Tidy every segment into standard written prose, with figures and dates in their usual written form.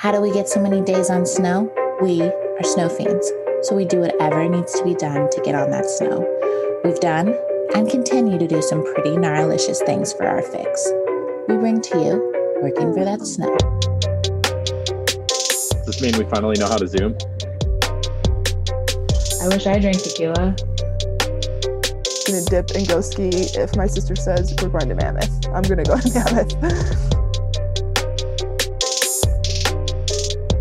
How do we get so many days on snow? We are snow fiends, so we do whatever needs to be done to get on that snow. We've done and continue to do some pretty gnarlicious things for our fix. We bring to you Working for That Snow. Does this mean we finally know how to Zoom? I wish I drank tequila. I'm gonna dip and go ski. If my sister says we're going to Mammoth, I'm gonna go to Mammoth.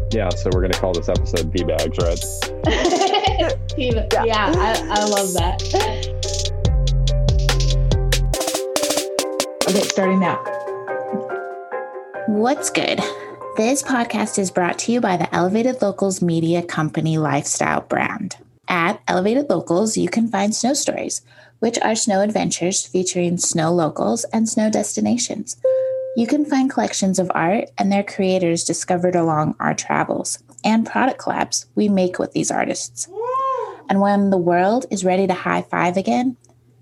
Yeah, so we're going to call this episode P-Bags, right? Yeah, I love that. Okay, starting now. What's good? This podcast is brought to you by the Elevated Locals Media Company lifestyle brand. At Elevated Locals, you can find Snow Stories, which are snow adventures featuring snow locals and snow destinations. You can find collections of art and their creators discovered along our travels and product collabs we make with these artists. And when the world is ready to high five again,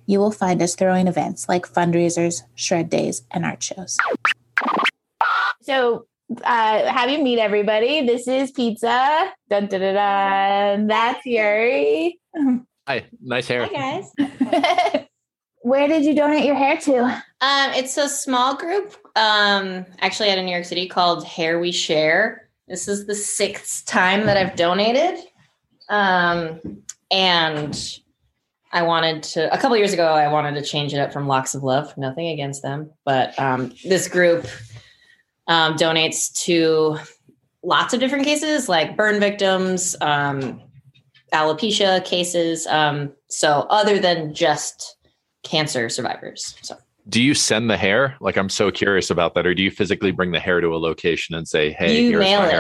you will find us throwing events like fundraisers, shred days, and art shows. So have you meet everybody. This is Pizza. Dun, dun, dun, dun. That's Yuri. Hi, nice hair. Hi, guys. Where did you donate your hair to? It's a small group, actually out of New York City, called Hair We Share. This is the 6th time that I've donated. And I wanted to, a couple years ago, I wanted to change it up from Locks of Love, nothing against them. But this group donates to lots of different cases, like burn victims, alopecia cases. So other than just cancer survivors. So, do you send the hair? Like, I'm so curious about that. Or do you physically bring the hair to a location and say, "Hey, you here's mail my it."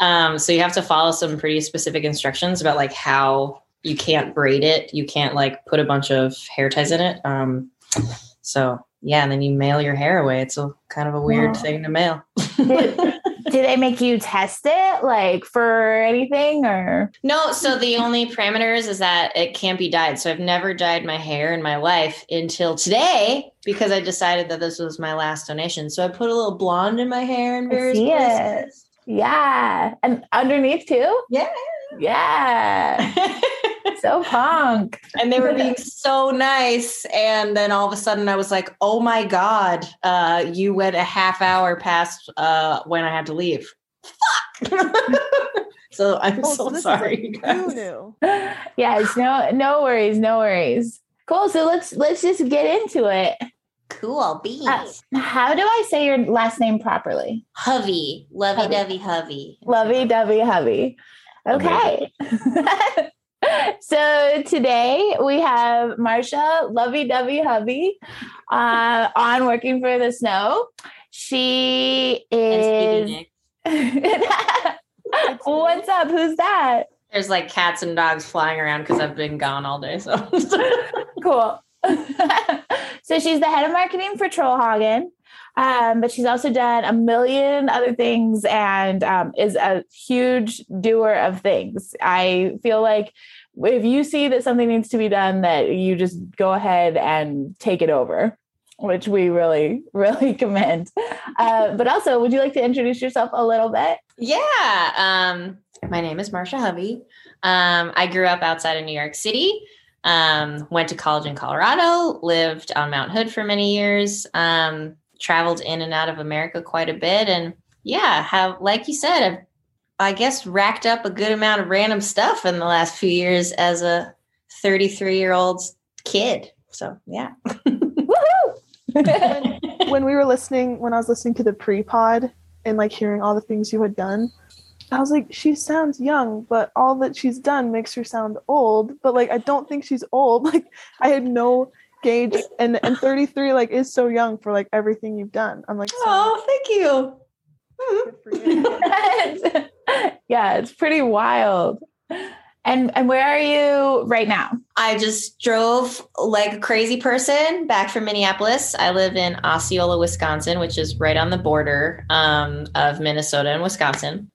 Hair? So you have to follow some pretty specific instructions about like how you can't braid it. You can't like put a bunch of hair ties in it. So yeah, and then you mail your hair away. It's a kind of a weird thing to mail. Do they make you test it like for anything or? No. So the only parameters is that it can't be dyed. So I've never dyed my hair in my life until today because I decided that this was my last donation. So I put a little blonde in my hair in various places. Yeah. And underneath too? Yeah. Yeah. So punk. And they were being so nice. And then all of a sudden I was like, oh my God, you went a half hour past when I had to leave. Fuck. So I'm so sorry, you guys. Yes, no worries. No worries. Cool. So let's just get into it. Cool beans. How do I say your last name properly? Hovey. Lovey-dovey Hovey. Lovey-dovey Hovey. Okay. So today we have Marcia Lovey-Dovey Hovey on Working for the Snow. She is... What's up? Who's that? There's like cats and dogs flying around because I've been gone all day. So cool. So she's the head of marketing for Trollhagen. But she's also done a million other things and is a huge doer of things. I feel like if you see that something needs to be done, that you just go ahead and take it over, which we really, really commend. But also, would you like to introduce yourself a little bit? Yeah. My name is Marcia Hovey. I grew up outside of New York City. Went to college in Colorado, lived on Mount Hood for many years, traveled in and out of America quite a bit. And yeah, have, like you said, I've, I guess, racked up a good amount of random stuff in the last few years as a 33-year-old kid. So yeah. Woohoo! When we were listening, when I was listening to the pre-pod and like hearing all the things you had done, I was like, she sounds young, but all that she's done makes her sound old. But like, I don't think she's old. Like, I had no gauge, and 33 like is so young for like everything you've done. I'm like, so oh, thank you. Mm-hmm. Yeah, it's pretty wild. And where are you right now? I just drove like a crazy person back from Minneapolis. I live in Osceola, Wisconsin, which is right on the border of Minnesota and Wisconsin.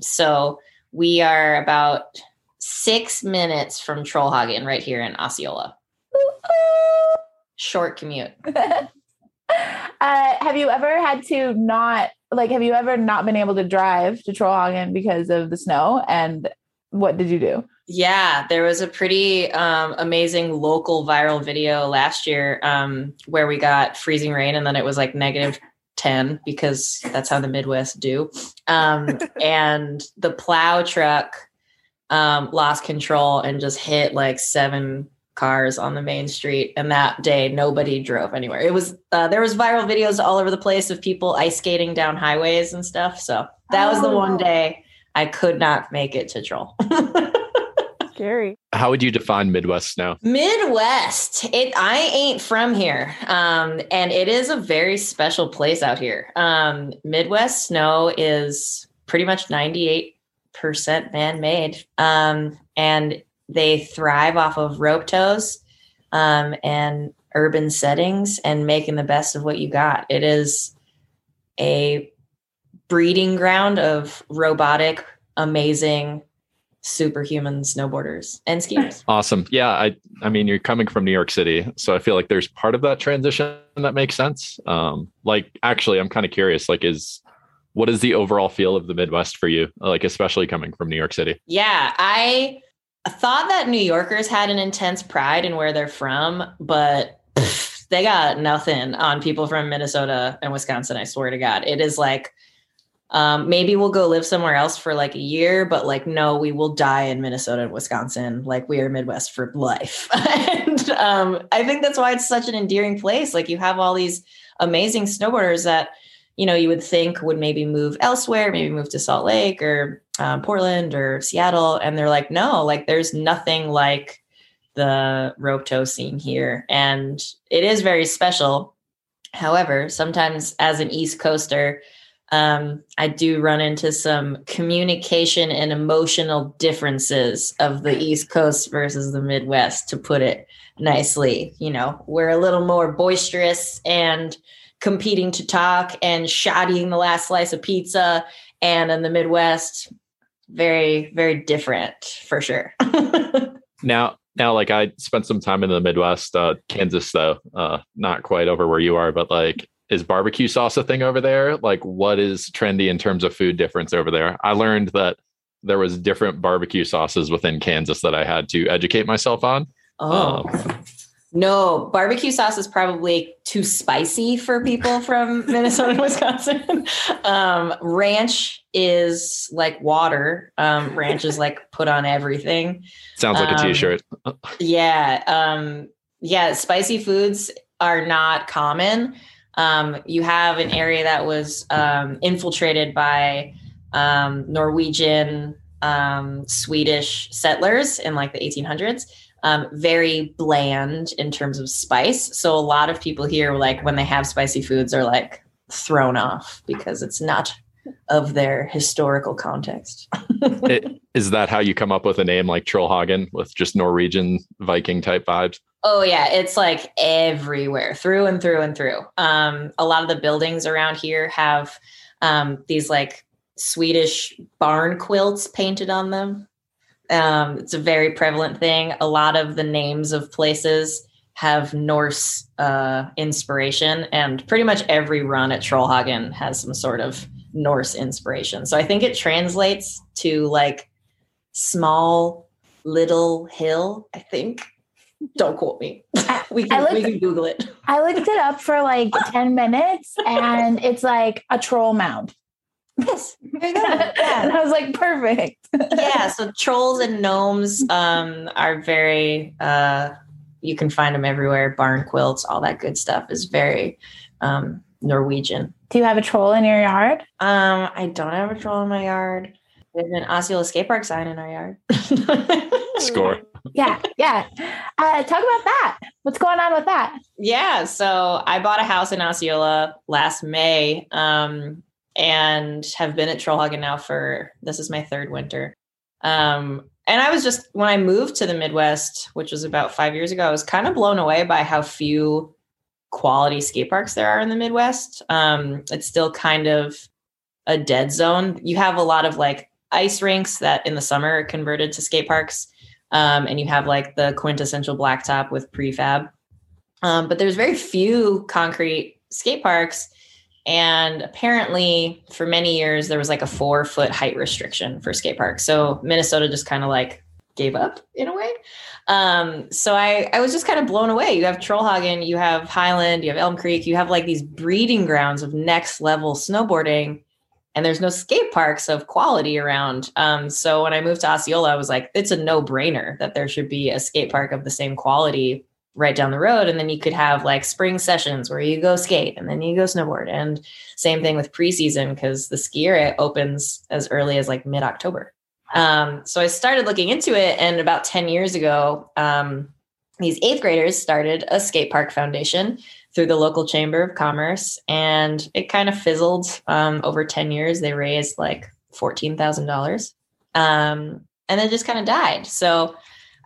So we are about 6 minutes from Trollhagen right here in Osceola. Ooh. Short commute. Have you ever had to not like, have you ever not been able to drive to Trollhagen because of the snow? And what did you do? Yeah, there was a pretty amazing local viral video last year where we got freezing rain and then it was like negative 10 because that's how the Midwest do. And the plow truck lost control and just hit like 7 cars on the main street. And that day, nobody drove anywhere. It was there was viral videos all over the place of people ice skating down highways and stuff. So that was the one day I could not make it to Troll. Scary. How would you define Midwest snow? Midwest. I ain't from here. And it is a very special place out here. Midwest snow is pretty much 98% man-made. And they thrive off of rope tows and urban settings and making the best of what you got. It is a breeding ground of robotic, amazing, superhuman snowboarders and skiers. Awesome. Yeah. I mean, you're coming from New York City, so I feel like there's part of that transition that makes sense. Like, actually, I'm kind of curious, like, what is the overall feel of the Midwest for you? Like, especially coming from New York City. Yeah. I thought that New Yorkers had an intense pride in where they're from, but they got nothing on people from Minnesota and Wisconsin. I swear to God, it is like, maybe we'll go live somewhere else for like a year, but like, no, we will die in Minnesota and Wisconsin. Like, we are Midwest for life. And I think that's why it's such an endearing place. Like, you have all these amazing snowboarders that, you know, you would think would maybe move elsewhere, maybe move to Salt Lake or Portland or Seattle. And they're like, no, like, there's nothing like the rope tow scene here. And it is very special. However, sometimes as an East Coaster, I do run into some communication and emotional differences of the East Coast versus the Midwest, to put it nicely. You know, we're a little more boisterous and competing to talk and shoddying the last slice of pizza. And in the Midwest, very, very different for sure. Now, like, I spent some time in the Midwest, Kansas, though, not quite over where you are, but like, is barbecue sauce a thing over there? Like, what is trendy in terms of food difference over there? I learned that there was different barbecue sauces within Kansas that I had to educate myself on. Oh, no. Barbecue sauce is probably too spicy for people from Minnesota and Wisconsin. Ranch is like water. Ranch is like put on everything. Sounds like a t-shirt. Yeah. Yeah. Spicy foods are not common. You have an area that was infiltrated by Norwegian, Swedish settlers in like the 1800s, very bland in terms of spice. So a lot of people here, like, when they have spicy foods, are like thrown off because it's not of their historical context. Is that how you come up with a name like Trollhagen, with just Norwegian Viking type vibes? Oh yeah. It's like everywhere, through and through and through. A lot of the buildings around here have these like Swedish barn quilts painted on them. It's a very prevalent thing. A lot of the names of places have Norse inspiration, and pretty much every run at Trollhagen has some sort of Norse inspiration. So I think it translates to like small little hill, I think. Don't quote me. We can Google it. I looked it up for like 10 minutes and it's like a troll mound. Yes. There you go. Yeah. And I was like, perfect. Yeah. So trolls and gnomes are very, you can find them everywhere. Barn quilts, all that good stuff is very Norwegian. Do you have a troll in your yard? I don't have a troll in my yard. There's an Osceola skate park sign in our yard. Score. Yeah. Yeah. Talk about that. What's going on with that? Yeah. So I bought a house in Osceola last May and have been at Trollhagen now for, this is my 3rd winter. And I was just, when I moved to the Midwest, which was about 5 years ago, I was kind of blown away by how few quality skate parks there are in the Midwest. It's still kind of a dead zone. You have a lot of like ice rinks that in the summer are converted to skate parks. And you have like the quintessential blacktop with prefab. But there's very few concrete skate parks. And apparently for many years, there was like a 4-foot height restriction for skate parks. So Minnesota just kind of like gave up in a way. So I was just kind of blown away. You have Trollhagen, you have Highland, you have Elm Creek, you have like these breeding grounds of next level snowboarding, and there's no skate parks of quality around. So when I moved to Osceola, I was like, it's a no brainer that there should be a skate park of the same quality right down the road. And then you could have like spring sessions where you go skate and then you go snowboard, and same thing with preseason, because the ski area opens as early as like mid-October. So I started looking into it, and about 10 years ago, these 8th graders started a skate park foundation through the local chamber of commerce, and it kind of fizzled. Over 10 years, they raised like $14,000, and then just kind of died. So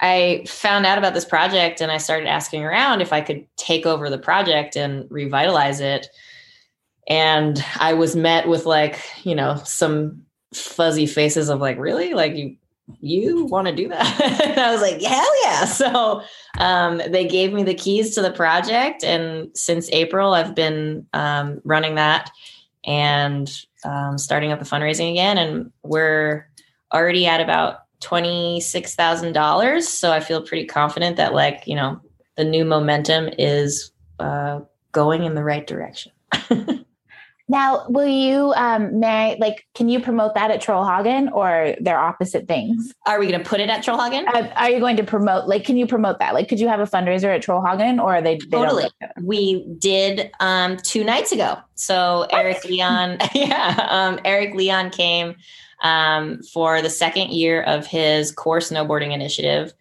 I found out about this project and I started asking around if I could take over the project and revitalize it. And I was met with like, you know, some fuzzy faces of like, really? Like you want to do that? And I was like, hell yeah. So they gave me the keys to the project. And since April, I've been running that and starting up the fundraising again. And we're already at about $26,000. So I feel pretty confident that, like, you know, the new momentum is going in the right direction. Now, will you, Mary, like, can you promote that at Trollhagen, or they're opposite things? Are we going to put it at Trollhagen? Are you going to promote, like, can you promote that? Like, could you have a fundraiser at Trollhagen, or are they totally? We did 2 nights ago. So what? Eric Leon, Eric Leon came for the second year of his CORE snowboarding initiative.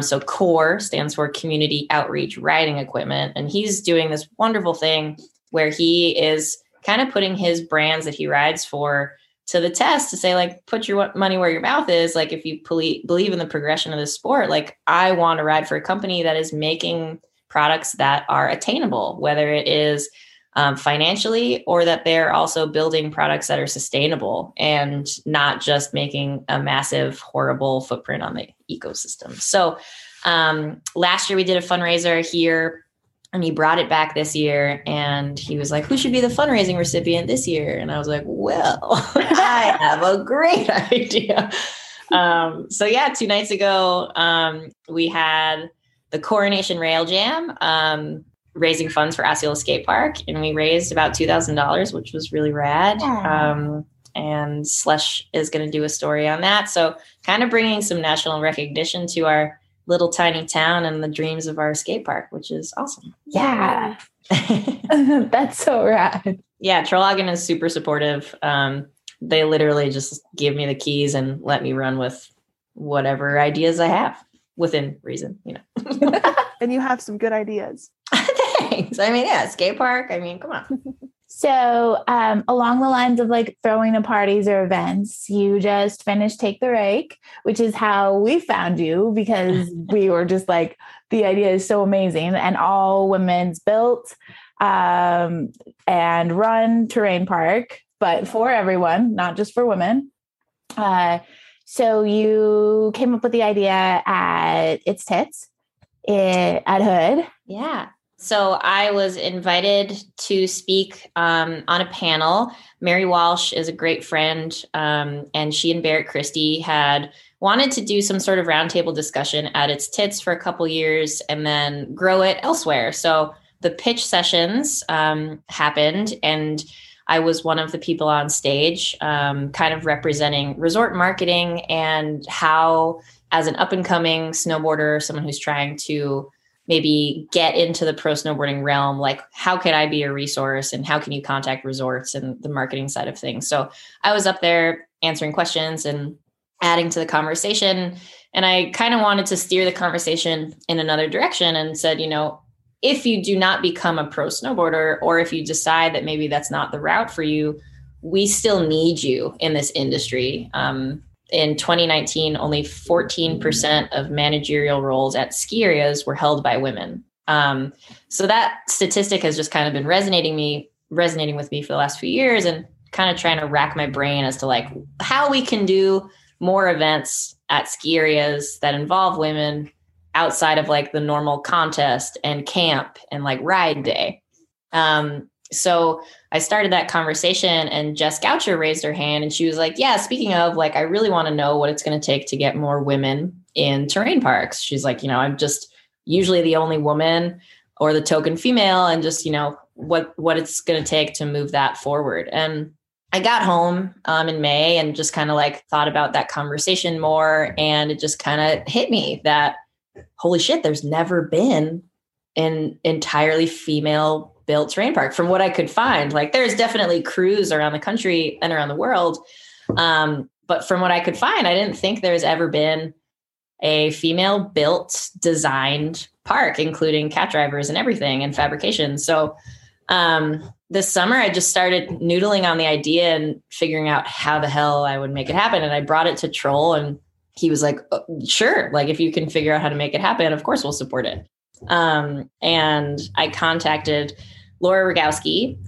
So CORE stands for Community Outreach Riding Equipment. And he's doing this wonderful thing where he is kind of putting his brands that he rides for to the test to say, like, put your money where your mouth is. Like, if you believe in the progression of this sport, like, I want to ride for a company that is making products that are attainable, whether it is financially, or that they're also building products that are sustainable and not just making a massive, horrible footprint on the ecosystem. So last year we did a fundraiser here, and he brought it back this year, and he was like, who should be the fundraising recipient this year? And I was like, well, I have a great idea. So yeah, 2 nights ago, we had the Coronation Rail Jam, raising funds for Osceola Skate Park. And we raised about $2,000, which was really rad. And Slush is going to do a story on that. So kind of bringing some national recognition to our little tiny town and the dreams of our skate park, which is awesome. Yeah. That's so rad. Yeah. Trollhagen is super supportive. They literally just give me the keys and let me run with whatever ideas I have within reason, you know. And you have some good ideas. Thanks. I mean, yeah, skate park. I mean, come on. So along the lines of like throwing to parties or events, you just finished Take the Rake, which is how we found you, because we were just like, the idea is so amazing, and all women's built and run terrain park, but for everyone, not just for women. So you came up with the idea at Its Tits at Hood. Yeah. So I was invited to speak on a panel. Mary Walsh is a great friend, and she and Barrett Christie had wanted to do some sort of roundtable discussion at Its Tits for a couple years and then grow it elsewhere. So the pitch sessions happened, and I was one of the people on stage, kind of representing resort marketing and how, as an up-and-coming snowboarder, someone who's trying to maybe get into the pro snowboarding realm, like, how can I be a resource, and how can you contact resorts and the marketing side of things? So I was up there answering questions and adding to the conversation. And I kind of wanted to steer the conversation in another direction and said, you know, if you do not become a pro snowboarder, or if you decide that maybe that's not the route for you, we still need you in this industry. In 2019, only 14% of managerial roles at ski areas were held by women. So that statistic has just kind of been resonating with me for the last few years, and kind of trying to rack my brain as to like how we can do more events at ski areas that involve women outside of like the normal contest and camp and like ride day. So I started that conversation and Jess Goucher raised her hand and she was like, yeah, speaking of, like, I really want to know what it's going to take to get more women in terrain parks. She's like, you know, I'm just usually the only woman or the token female, and just, you know, what it's going to take to move that forward. And I got home in May and just kind of like thought about that conversation more. And it just kind of hit me that, holy shit, there's never been an entirely female built terrain park from what I could find. Like, there's definitely crews around the country and around the world. But from what I could find, I didn't think there's ever been a female built designed park, including cat drivers and everything and fabrication. So this summer I just started noodling on the idea and figuring out how the hell I would make it happen. And I brought it to Troll and he was like, oh, sure. Like, if you can figure out how to make it happen, of course we'll support it. And I contacted Laura Rogowski,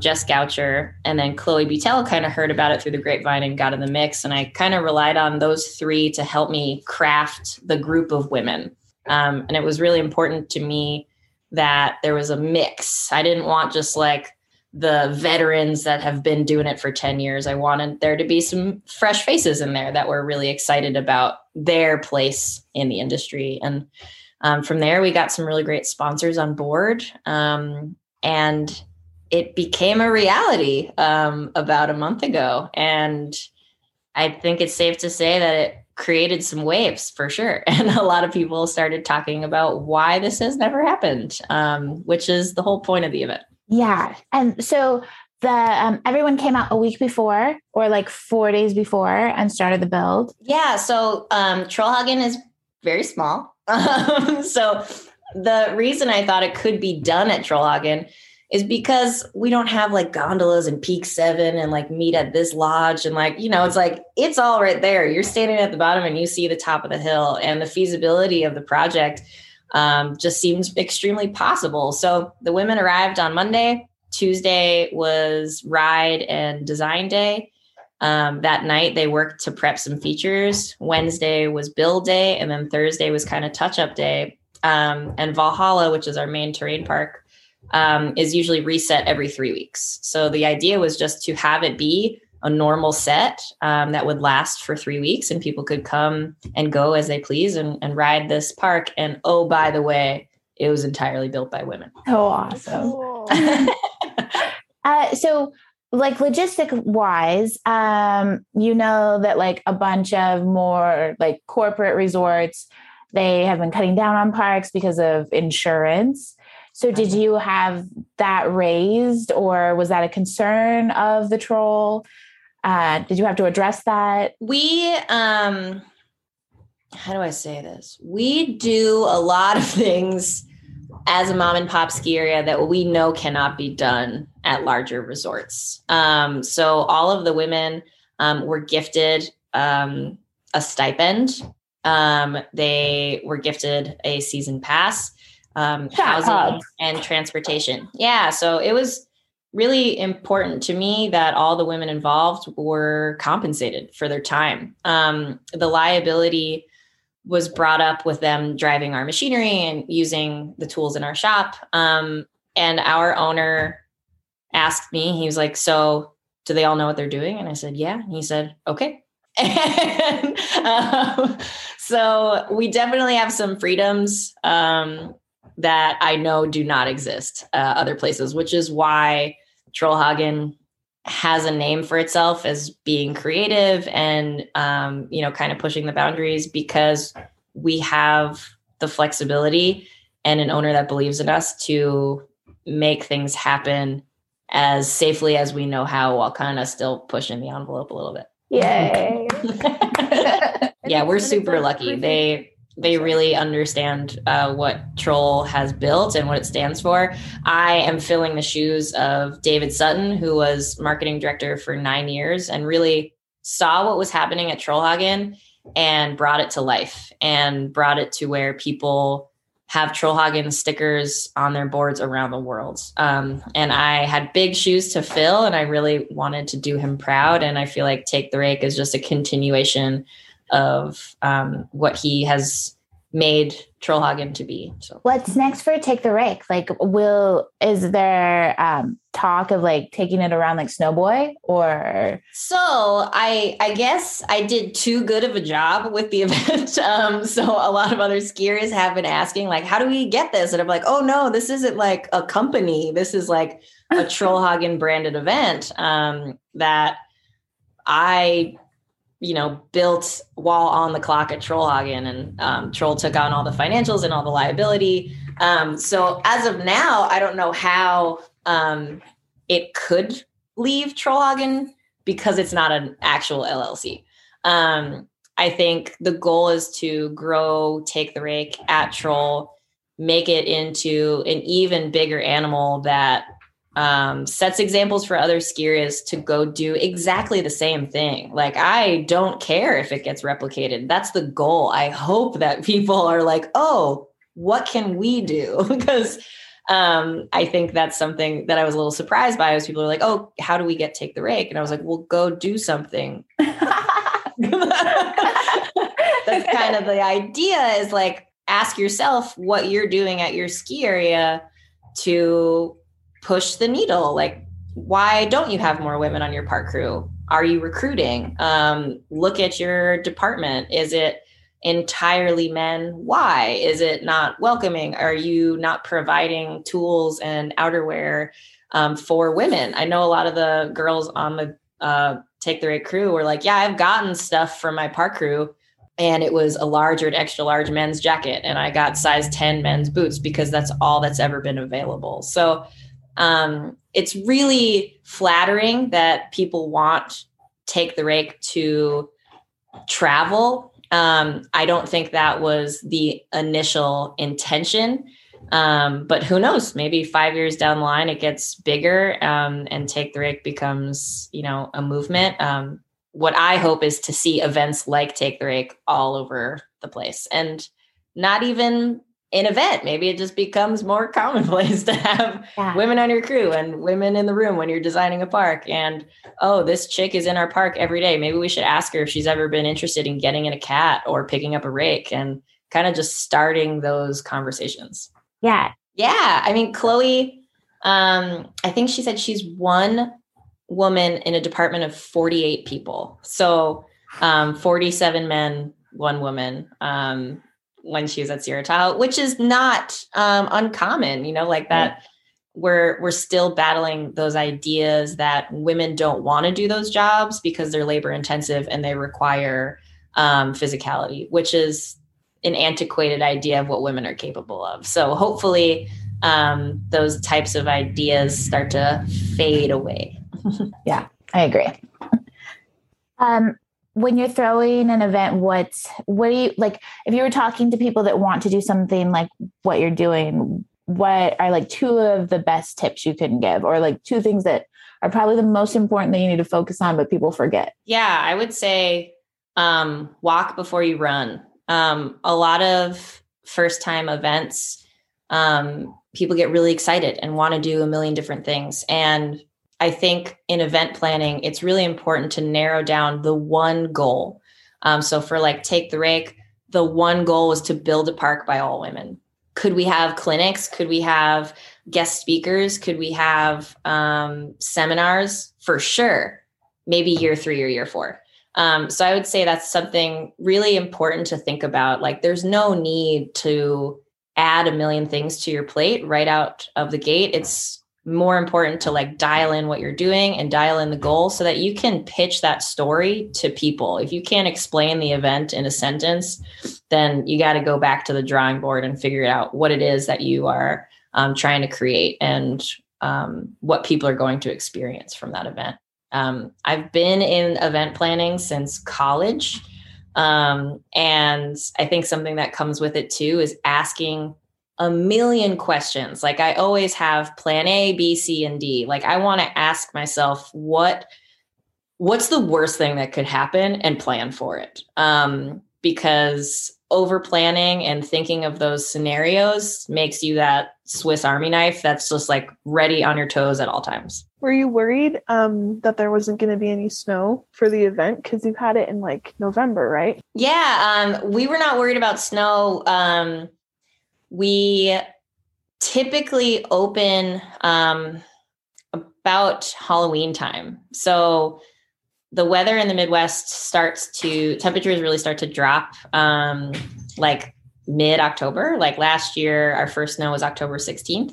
Jess Goucher, and then Chloe Betel. Kind of heard about it through the grapevine and got in the mix. And I kind of relied on those three to help me craft the group of women. And it was really important to me that there was a mix. I didn't want just like the veterans that have been doing it for 10 years. I wanted there to be some fresh faces in there that were really excited about their place in the industry. And from there, we got some really great sponsors on board. And it became a reality about a month ago. And I think it's safe to say that it created some waves for sure. And a lot of people started talking about why this has never happened, which is the whole point of the event. Yeah. And so everyone came out a week before or like 4 days before and started the build. Yeah. So Trollhagen is very small. So the reason I thought it could be done at Trollhagen is because we don't have like gondolas and Peak 7 and like meet at this lodge. And like, you know, it's like, it's all right there. You're standing at the bottom and you see the top of the hill, and the feasibility of the project just seems extremely possible. So the women arrived on Monday. Tuesday was ride and design day. That night they worked to prep some features. Wednesday was build day. And then Thursday was kind of touch up day. And Valhalla, which is our main terrain park, is usually reset every 3 weeks. So the idea was just to have it be a normal set that would last for 3 weeks, and people could come and go as they please and ride this park. And oh, by the way, it was entirely built by women. Oh, awesome. Cool. So like logistic wise, you know that like a bunch of more like corporate resorts, they have been cutting down on parks because of insurance. So did you have that raised, or was that a concern of the Troll? Did you have to address that? We, how do I say this? We do a lot of things as a mom and pop ski area that we know cannot be done at larger resorts. So all of the women were gifted a stipend. They were gifted a season pass, housing and transportation. Yeah. So it was really important to me that all the women involved were compensated for their time. The liability was brought up with them driving our machinery and using the tools in our shop. And our owner asked me, he was like, so do they all know what they're doing? And I said, yeah. And he said, okay. And so we definitely have some freedoms that I know do not exist other places, which is why Trollhagen has a name for itself as being creative and, you know, kind of pushing the boundaries, because we have the flexibility and an owner that believes in us to make things happen as safely as we know how, while kind of still pushing the envelope a little bit. Yay. Yeah, we're super lucky. They really understand what Troll has built and what it stands for. I am filling the shoes of David Sutton, who was marketing director for 9 years and really saw what was happening at Trollhagen and brought it to life and brought it to where people have Trollhagen stickers on their boards around the world. And I had big shoes to fill, and I really wanted to do him proud. And I feel like Take the Rake is just a continuation of what he has made Trollhagen to be. So what's next for Take the Rake? Like, is there talk of like taking it around like Snowboy or? So I guess I did too good of a job with the event. So a lot of other skiers have been asking like, how do we get this? And I'm like, oh no, this isn't like a company. This is like a Trollhagen branded event that I, you know, built while on the clock at Trollhagen, and Troll took on all the financials and all the liability. So as of now, I don't know how it could leave Trollhagen because it's not an actual LLC. I think the goal is to grow Take the Rake at Troll, make it into an even bigger animal that sets examples for other skiers to go do exactly the same thing. Like, I don't care if it gets replicated. That's the goal. I hope that people are like, oh, what can we do? Because I think that's something that I was a little surprised by, was people are like, oh, how do we get Take the Rake? And I was like, well, go do something. That's kind of the idea, is like, ask yourself what you're doing at your ski area to push the needle. Like, why don't you have more women on your park crew? Are you recruiting? Look at your department. Is it entirely men? Why? Is it not welcoming? Are you not providing tools and outerwear for women? I know a lot of the girls on the Take the Rake crew were like, yeah, I've gotten stuff from my park crew, and it was a large or an extra large men's jacket, and I got size 10 men's boots because that's all that's ever been available. So it's really flattering that people want Take the Rake to travel. I don't think that was the initial intention, but who knows? Maybe 5 years down the line, it gets bigger and Take the Rake becomes, you know, a movement. What I hope is to see events like Take the Rake all over the place, and not even an event. Maybe it just becomes more commonplace to have women on your crew and women in the room when you're designing a park. And, oh, this chick is in our park every day. Maybe we should ask her if she's ever been interested in getting in a cat or picking up a rake, and kind of just starting those conversations. Yeah. Yeah. I mean, Chloe, I think she said she's one woman in a department of 48 people. So 47 men, one woman, when she was at Sierra Tau, which is not uncommon, you know, like that. Right. We're still battling those ideas that women don't want to do those jobs because they're labor intensive and they require physicality, which is an antiquated idea of what women are capable of. So hopefully those types of ideas start to fade away. Yeah, I agree. When you're throwing an event, what do you like, if you were talking to people that want to do something like what you're doing, what are like two of the best tips you can give, or like two things that are probably the most important that you need to focus on, but people forget? Yeah, I would say, walk before you run. A lot of first time events, people get really excited and want to do a million different things. And I think in event planning, it's really important to narrow down the one goal. So for like Take the Rake, the one goal was to build a park by all women. Could we have clinics? Could we have guest speakers? Could we have seminars? For sure. Maybe year 3 or year 4. So I would say that's something really important to think about. Like, there's no need to add a million things to your plate right out of the gate. It's more important to like dial in what you're doing and dial in the goal so that you can pitch that story to people. If you can't explain the event in a sentence, then you got to go back to the drawing board and figure out what it is that you are trying to create, and what people are going to experience from that event. I've been in event planning since college. And I think something that comes with it too is asking a million questions. Like, I always have plan A, B, C, and D. Like, I want to ask myself, what's the worst thing that could happen, and plan for it. because over planning and thinking of those scenarios makes you that Swiss Army knife that's just like ready on your toes at all times. Were you worried that there wasn't going to be any snow for the event? Because you had it in like November, right? Yeah, we were not worried about snow. We typically open about Halloween time. So the weather in the Midwest temperatures really start to drop like mid-October. Like last year, our first snow was October 16th.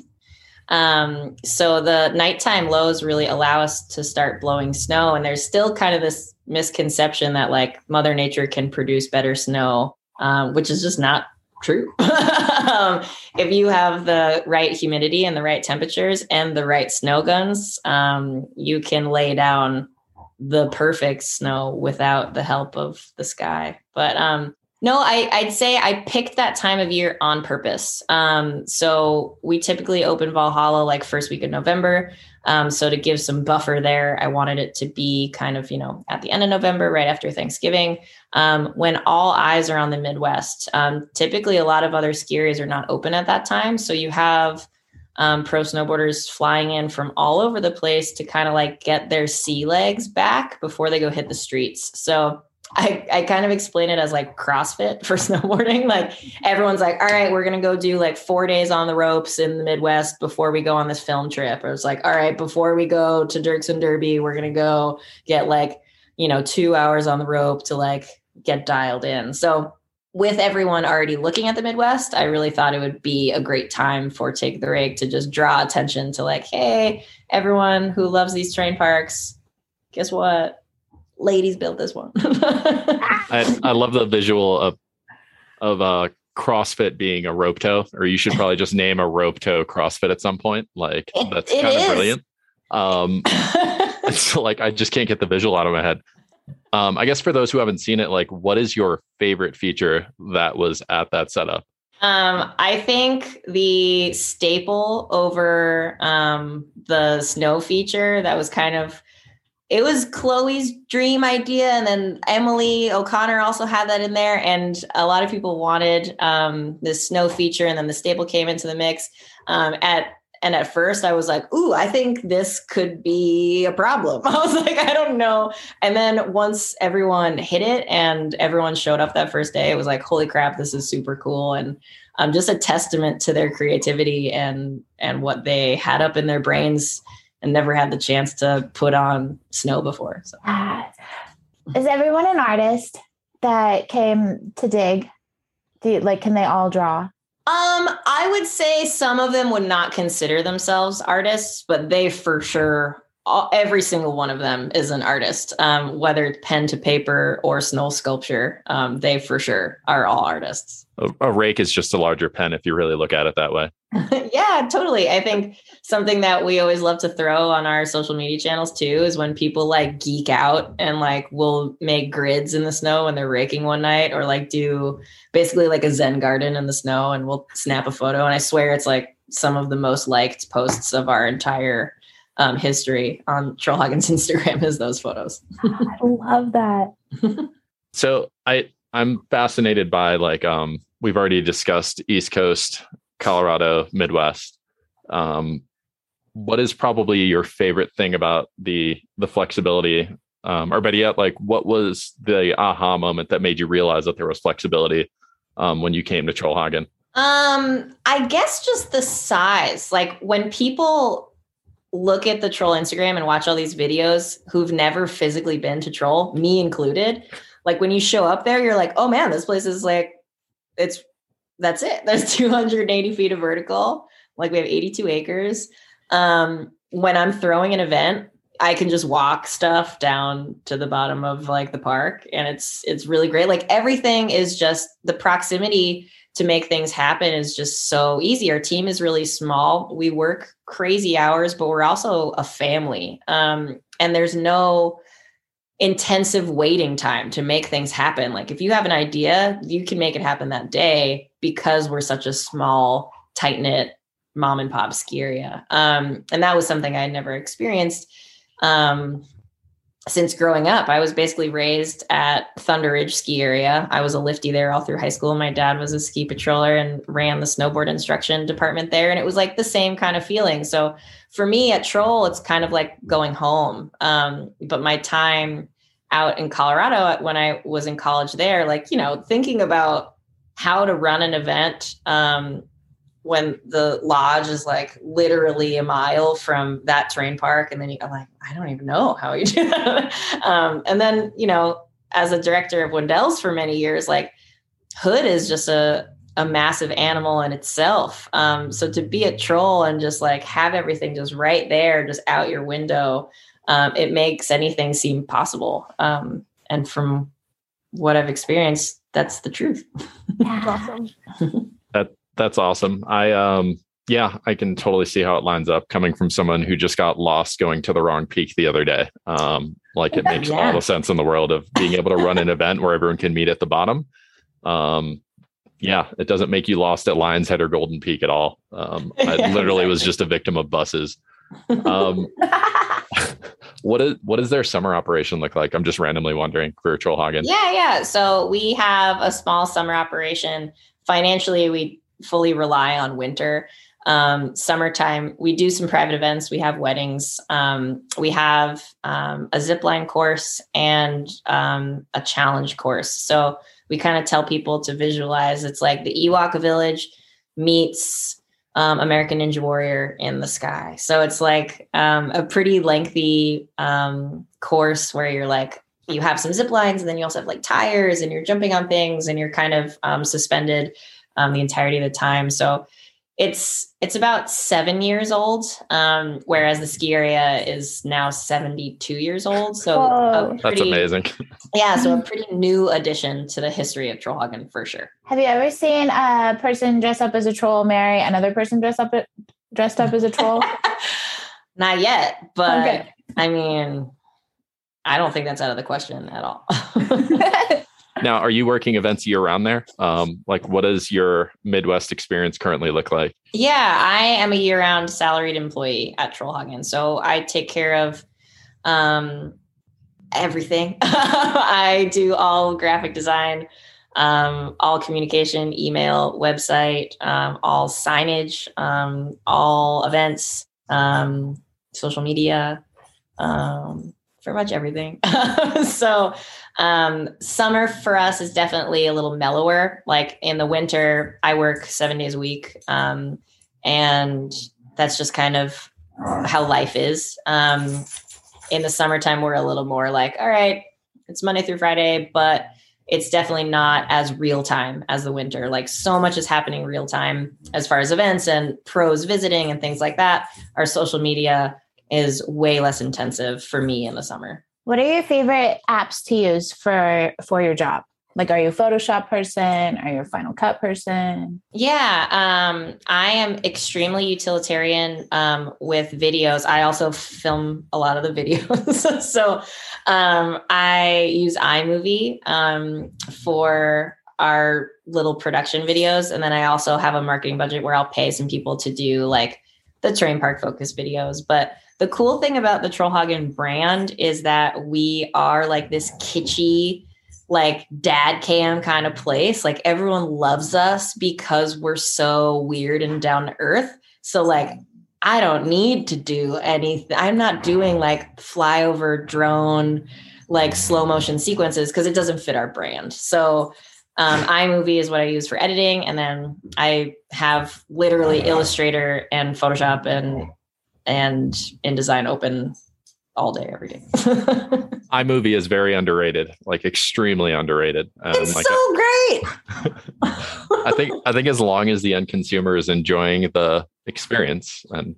So the nighttime lows really allow us to start blowing snow. And there's still kind of this misconception that like Mother Nature can produce better snow, which is just not true. If you have the right humidity and the right temperatures and the right snow guns, you can lay down the perfect snow without the help of the sky. But no, I'd say I picked that time of year on purpose. So we typically open Valhalla like first week of November. So to give some buffer there, I wanted it to be kind of, you know, at the end of November, right after Thanksgiving, when all eyes are on the Midwest. Typically a lot of other ski areas are not open at that time. So you have pro snowboarders flying in from all over the place to kind of like get their sea legs back before they go hit the streets. So I kind of explain it as like CrossFit for snowboarding. Like everyone's like, all right, we're going to go do like 4 days on the ropes in the Midwest before we go on this film trip. Or it's like, all right, before we go to Dirksen Derby, we're going to go get like, you know, 2 hours on the rope to like get dialed in. So with everyone already looking at the Midwest, I really thought it would be a great time for Take the Rig to just draw attention to like, hey, everyone who loves these terrain parks, guess what? Ladies built this one. I love the visual of CrossFit being a rope toe, or you should probably just name a rope toe CrossFit at some point. Like that's kind of brilliant. It's like, I just can't get the visual out of my head. I guess for those who haven't seen it, like what is your favorite feature that was at that setup? I think the staple over the snow feature that was kind of, it was Chloe's dream idea. And then Emily O'Connor also had that in there. And a lot of people wanted this snow feature. And then the staple came into the mix. At first I was like, ooh, I think this could be a problem. I was like, I don't know. And then once everyone hit it and everyone showed up that first day, it was like, holy crap, this is super cool. And just a testament to their creativity and what they had up in their brains and never had the chance to put on snow before. So. Is everyone an artist that came to dig? Can they all draw? I would say some of them would not consider themselves artists, but they for sure, every single one of them is an artist, whether it's pen to paper or snow sculpture. They for sure are all artists. A rake is just a larger pen if you really look at it that way. Yeah, totally. I think something that we always love to throw on our social media channels too is when people like geek out and like will make grids in the snow when they're raking one night, or like do basically like a Zen garden in the snow, and we'll snap a photo. And I swear it's like some of the most liked posts of our entire history on Trollhagen's Instagram is those photos. I love that. So I'm fascinated by like, we've already discussed East Coast, Colorado, Midwest. What is probably your favorite thing about the flexibility? Or better yet, like what was the aha moment that made you realize that there was flexibility when you came to Trollhagen? I guess just the size. Like when people look at the Troll Instagram and watch all these videos who've never physically been to Troll, me included, like when you show up there, you're like, oh man, this place is like, that's it. There's 280 feet of vertical. Like we have 82 acres. When I'm throwing an event, I can just walk stuff down to the bottom of like the park. And it's really great. Like everything is just the proximity to make things happen is just so easy. Our team is really small. We work crazy hours, but we're also a family. And there's no intensive waiting time to make things happen. Like if you have an idea, you can make it happen that day because we're such a small, tight-knit mom and pop ski area. And that was something I had never experienced. since growing up. I was basically raised at Thunder Ridge ski area. I was a lifty there all through high school. My dad was a ski patroller and ran the snowboard instruction department there. And it was like the same kind of feeling. So for me at Troll, it's kind of like going home. But my time out in Colorado, when I was in college there, like, you know, thinking about how to run an event, when the lodge is like literally a mile from that terrain park. And then I'm like, I don't even know how you do that. And then, you know, as a director of Windells for many years, like Hood is just a massive animal in itself. So to be a Troll and just like have everything just right there, just out your window, it makes anything seem possible. And from what I've experienced, that's the truth. Yeah. Awesome. That's awesome. I can totally see how it lines up coming from someone who just got lost going to the wrong peak the other day. It makes all the sense in the world of being able to run an event where everyone can meet at the bottom. It doesn't make you lost at Lions Head or Golden Peak at all. I literally was just a victim of buses. What does their summer operation look like? I'm just randomly wondering for Trollhagen. Yeah. So we have a small summer operation. Financially, we fully rely on winter. Summertime, we do some private events. We have weddings. We have a zipline course and a challenge course. So we kind of tell people to visualize. It's like the Ewok village meets American Ninja Warrior in the sky. So it's like a pretty lengthy course where you're like, you have some zip lines and then you also have like tires and you're jumping on things and you're kind of suspended the entirety of the time. So it's about 7 years old, whereas the ski area is now 72 years old. So that's amazing. Yeah, so a pretty new addition to the history of Trollhagen for sure. Have you ever seen a person dress up as a troll marry another person dressed up as a troll? Not yet, but okay. I mean, I don't think that's out of the question at all. Now, are you working events year round there? What does your Midwest experience currently look like? Yeah, I am a year round salaried employee at Trollhagen. So I take care of everything. I do all graphic design, all communication, email, website, all signage, all events, social media, pretty much everything. So summer for us is definitely a little mellower. Like in the winter, I work 7 days a week. And that's just kind of how life is. In the summertime, we're a little more like, all right, it's Monday through Friday, but it's definitely not as real time as the winter. Like so much is happening real time as far as events and pros visiting and things like that. Our social media is way less intensive for me in the summer. What are your favorite apps to use for your job? Like, are you a Photoshop person? Are you a Final Cut person? Yeah, I am extremely utilitarian with videos. I also film a lot of the videos. So I use iMovie for our little production videos. And then I also have a marketing budget where I'll pay some people to do like the terrain park focus videos. But the cool thing about the Trollhagen brand is that we are like this kitschy, like dad cam kind of place. Like everyone loves us because we're so weird and down to earth. So like, I don't need to do anything. I'm not doing like flyover drone, like slow motion sequences because it doesn't fit our brand. So iMovie is what I use for editing. And then I have literally Illustrator and Photoshop and InDesign open all day, every day. iMovie is very underrated, like extremely underrated. It's like so great. I think as long as the end consumer is enjoying the experience, and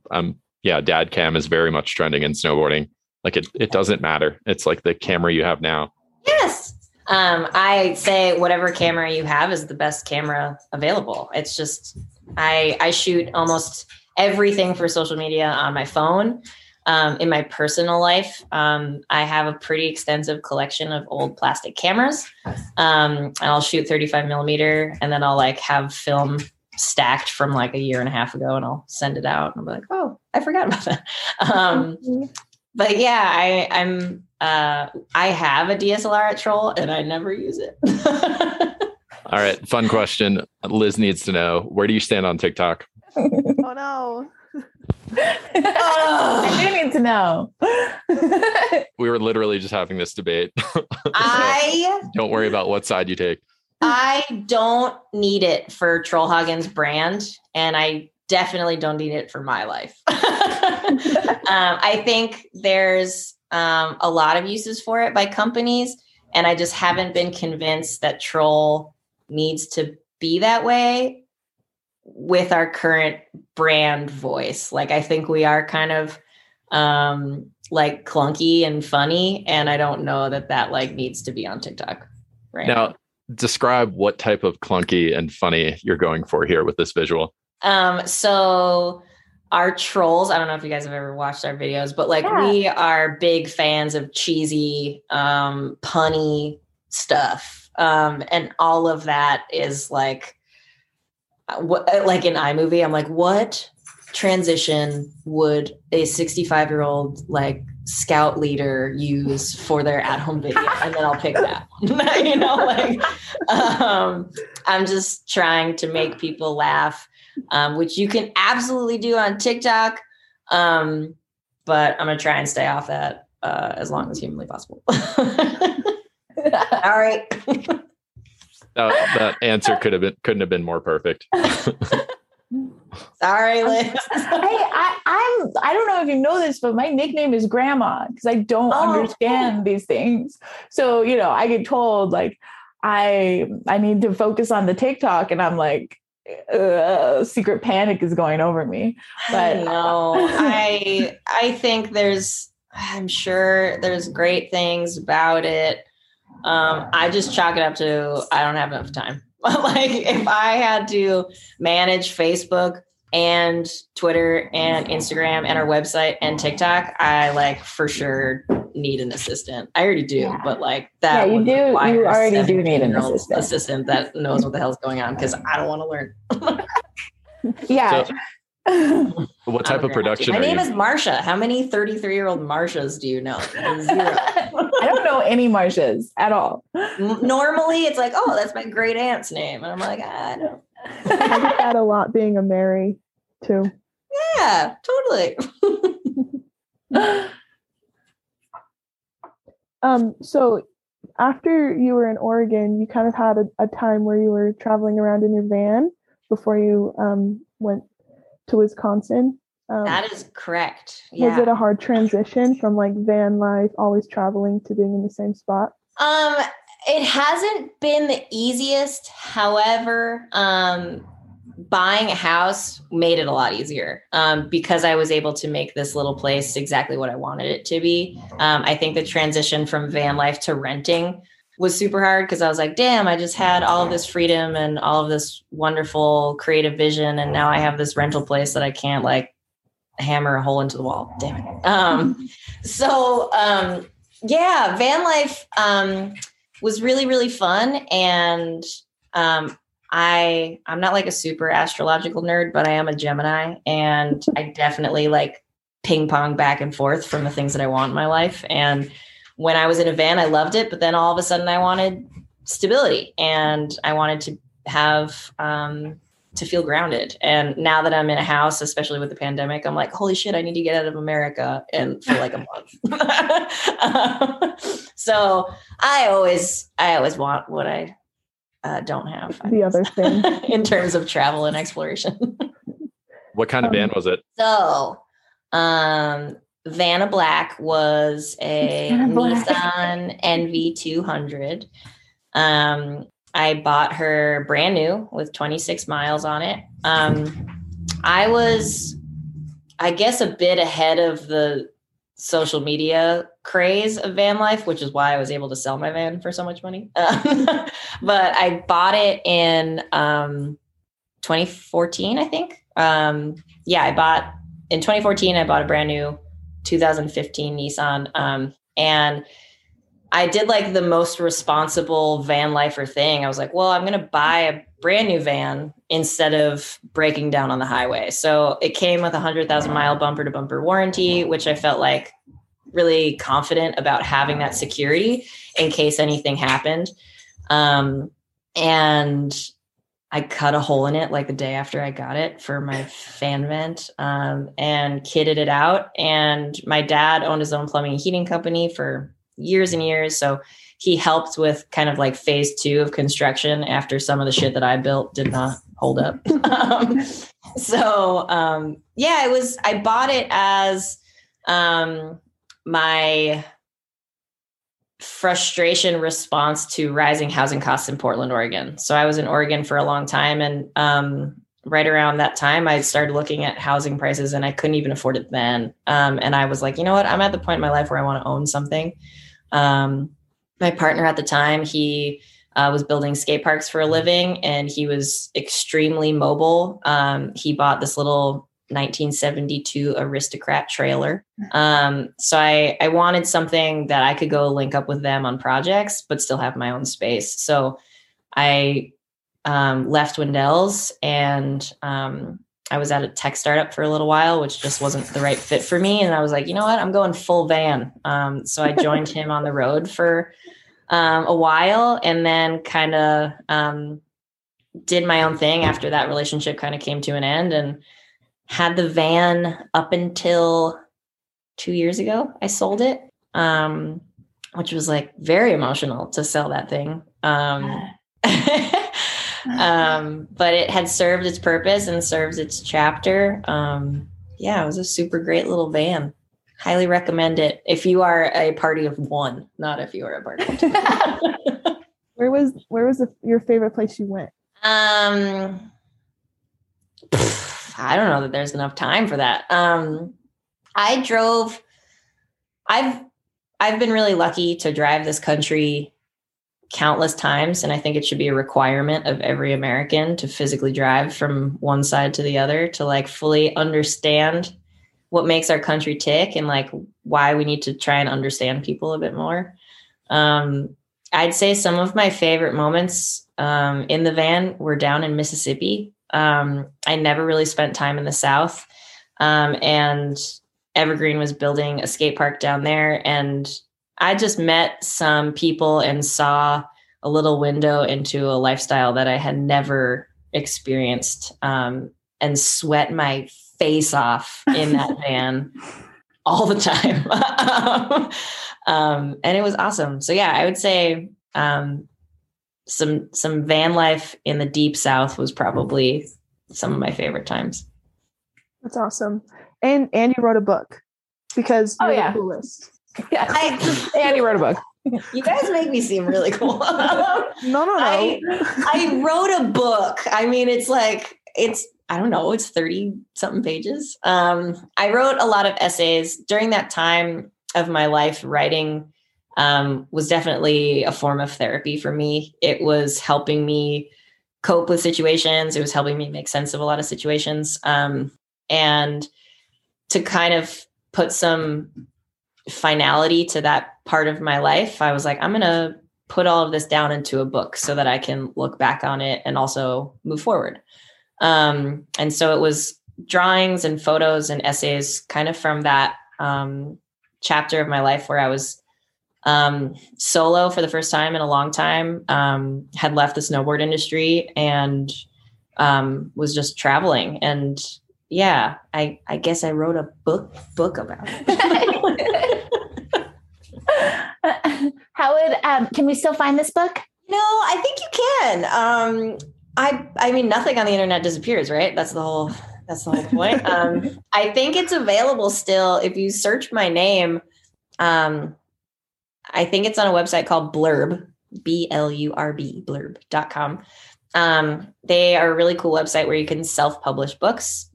dad cam is very much trending in snowboarding. Like it doesn't matter. It's like the camera you have now. Yes. I say whatever camera you have is the best camera available. It's just, I shoot almost everything for social media on my phone. In my personal life, I have a pretty extensive collection of old plastic cameras. And I'll shoot 35 millimeter and then I'll like have film stacked from like a year and a half ago and I'll send it out and I'll be like, oh, I forgot about that. But yeah, I'm I have a DSLR at Troll and I never use it. All right. Fun question. Liz needs to know, where do you stand on TikTok? Oh, no. Oh, I do need to know. We were literally just having this debate. So don't worry about what side you take. I don't need it for Trollhagen's brand, and I definitely don't need it for my life. I think there's a lot of uses for it by companies, and I just haven't been convinced that Troll needs to be that way with our current brand voice. Like, I think we are kind of like clunky and funny, and I don't know that like needs to be on TikTok right now. Describe what type of clunky and funny you're going for here with this visual. So our trolls, I don't know if you guys have ever watched our videos, but like we are big fans of cheesy, punny stuff. And all of that is like in iMovie, I'm like, what transition would a 65-year-old like scout leader use for their at-home video, and then I'll pick that one. You know, like I'm just trying to make people laugh, which you can absolutely do on TikTok, but I'm gonna try and stay off that as long as humanly possible. All right. That answer couldn't have been more perfect. Sorry, Liz. Hey, I don't know if you know this, but my nickname is Grandma because I don't understand these things. So, you know, I get told like I need to focus on the TikTok, and I'm like, secret panic is going over me. But no, I think I'm sure there's great things about it. I just chalk it up to I don't have enough time. Like if I had to manage Facebook and Twitter and Instagram and our website and TikTok, I like for sure need an assistant. I already do, but like that. Yeah, you do. You already do need an assistant that knows what the hell's going on because I don't want to learn. Yeah. So, what type of production? My name is Marcia. How many 33-year-old Marcias do you know? Zero. I don't know any Marcias at all. Normally, it's like, oh, that's my great aunt's name, and I'm like, I don't. I get that a lot being a Mary, too. Yeah, totally. So, after you were in Oregon, you kind of had a time where you were traveling around in your van before you went to Wisconsin. That is correct. Yeah. Was it a hard transition from like van life, always traveling, to being in the same spot? It hasn't been the easiest. However, buying a house made it a lot easier because I was able to make this little place exactly what I wanted it to be. I think the transition from van life to renting was super hard because I was like, damn, I just had all of this freedom and all of this wonderful creative vision. And now I have this rental place that I can't like hammer a hole into the wall. Damn it. So van life was really, really fun. And I'm not like a super astrological nerd, but I am a Gemini. And I definitely like ping pong back and forth from the things that I want in my life. And when I was in a van, I loved it, but then all of a sudden I wanted stability and I wanted to have, to feel grounded. And now that I'm in a house, especially with the pandemic, I'm like, holy shit, I need to get out of America and for like a month. So I always want what I don't have. The other thing in terms of travel and exploration. What kind of van was it? So, Vanna Black was a Nissan NV200. I bought her brand new with 26 miles on it. I was, I guess, a bit ahead of the social media craze of van life, which is why I was able to sell my van for so much money. But I bought it in 2014, I think. In 2014, I bought a brand new 2015 Nissan. And I did like the most responsible van lifer thing. I was like, well, I'm going to buy a brand new van instead of breaking down on the highway. So it came with 100,000 mile bumper to bumper warranty, which I felt like really confident about having that security in case anything happened. And I cut a hole in it like the day after I got it for my fan vent, and kitted it out. And my dad owned his own plumbing and heating company for years and years. So he helped with kind of like phase 2 of construction after some of the shit that I built did not hold up. Yeah, it was, I bought it as my frustration response to rising housing costs in Portland, Oregon. So I was in Oregon for a long time, and right around that time I started looking at housing prices, and I couldn't even afford it then. And I was like, you know what? I'm at the point in my life where I want to own something. My partner at the time, he was building skate parks for a living, and he was extremely mobile. He bought this little 1972 Aristocrat trailer. So I wanted something that I could go link up with them on projects, but still have my own space. So I left Windells, and I was at a tech startup for a little while, which just wasn't the right fit for me. And I was like, you know what, I'm going full van. So I joined him on the road for a while, and then kind of did my own thing after that relationship kind of came to an end, and had the van up until 2 years ago. I sold it, which was like very emotional to sell that thing. But it had served its purpose and serves its chapter. Yeah, it was a super great little van. Highly recommend it if you are a party of one, not if you are a party of two. Where was your favorite place you went? I don't know that there's enough time for that. I've been really lucky to drive this country countless times, and I think it should be a requirement of every American to physically drive from one side to the other to like fully understand what makes our country tick and like why we need to try and understand people a bit more. I'd say some of my favorite moments in the van were down in Mississippi. I never really spent time in the South, and Evergreen was building a skate park down there. And I just met some people and saw a little window into a lifestyle that I had never experienced, and sweat my face off in that van all the time. And it was awesome. So yeah, I would say, some van life in the deep South was probably some of my favorite times. That's awesome. And you wrote a book, because you're the coolest. Yeah. And you wrote a book. You guys make me seem really cool. No. I wrote a book. I mean, it's 30 something pages. I wrote a lot of essays during that time of my life. Writing was definitely a form of therapy for me. It was helping me cope with situations. It was helping me make sense of a lot of situations. And to kind of put some finality to that part of my life, I was like, I'm going to put all of this down into a book so that I can look back on it and also move forward. And so it was drawings and photos and essays kind of from that chapter of my life where I was solo for the first time in a long time, had left the snowboard industry, and was just traveling. And yeah, I guess I wrote a book about it. How would can we still find this book? No, I think you can. I mean, nothing on the internet disappears, right? That's the whole point. I think it's available still if you search my name. I think it's on a website called Blurb, B-L-U-R-B, blurb.com. They are a really cool website where you can self-publish books.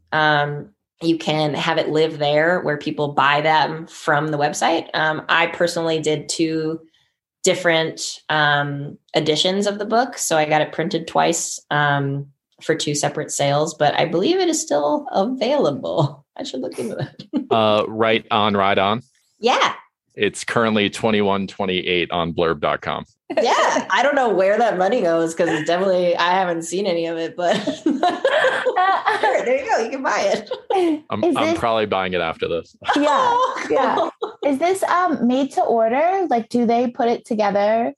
You can have it live there where people buy them from the website. I personally did 2 different editions of the book. So I got it printed twice for 2 separate sales, but I believe it is still available. I should look into it. Right on. Yeah. It's currently $21.28 on blurb.com. Yeah, I don't know where that money goes because it's definitely, I haven't seen any of it, but sure, there you go. You can buy it. I'm probably buying it after this. Yeah. Oh, yeah. Is this made to order? Like, do they put it together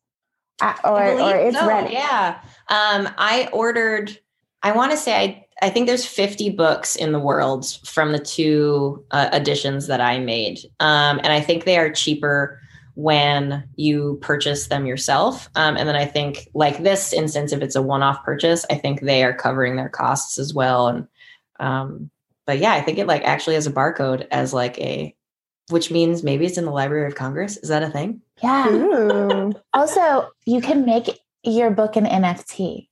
or it's ready? Yeah. I ordered, I want to say, I think there's 50 books in the world from the two editions that I made. And I think they are cheaper when you purchase them yourself. And then I think like this instance, if it's a one-off purchase, I think they are covering their costs as well. And, but yeah, I think it like actually has a barcode as like which means maybe it's in the Library of Congress. Is that a thing? Yeah. Also, you can make your book an NFT.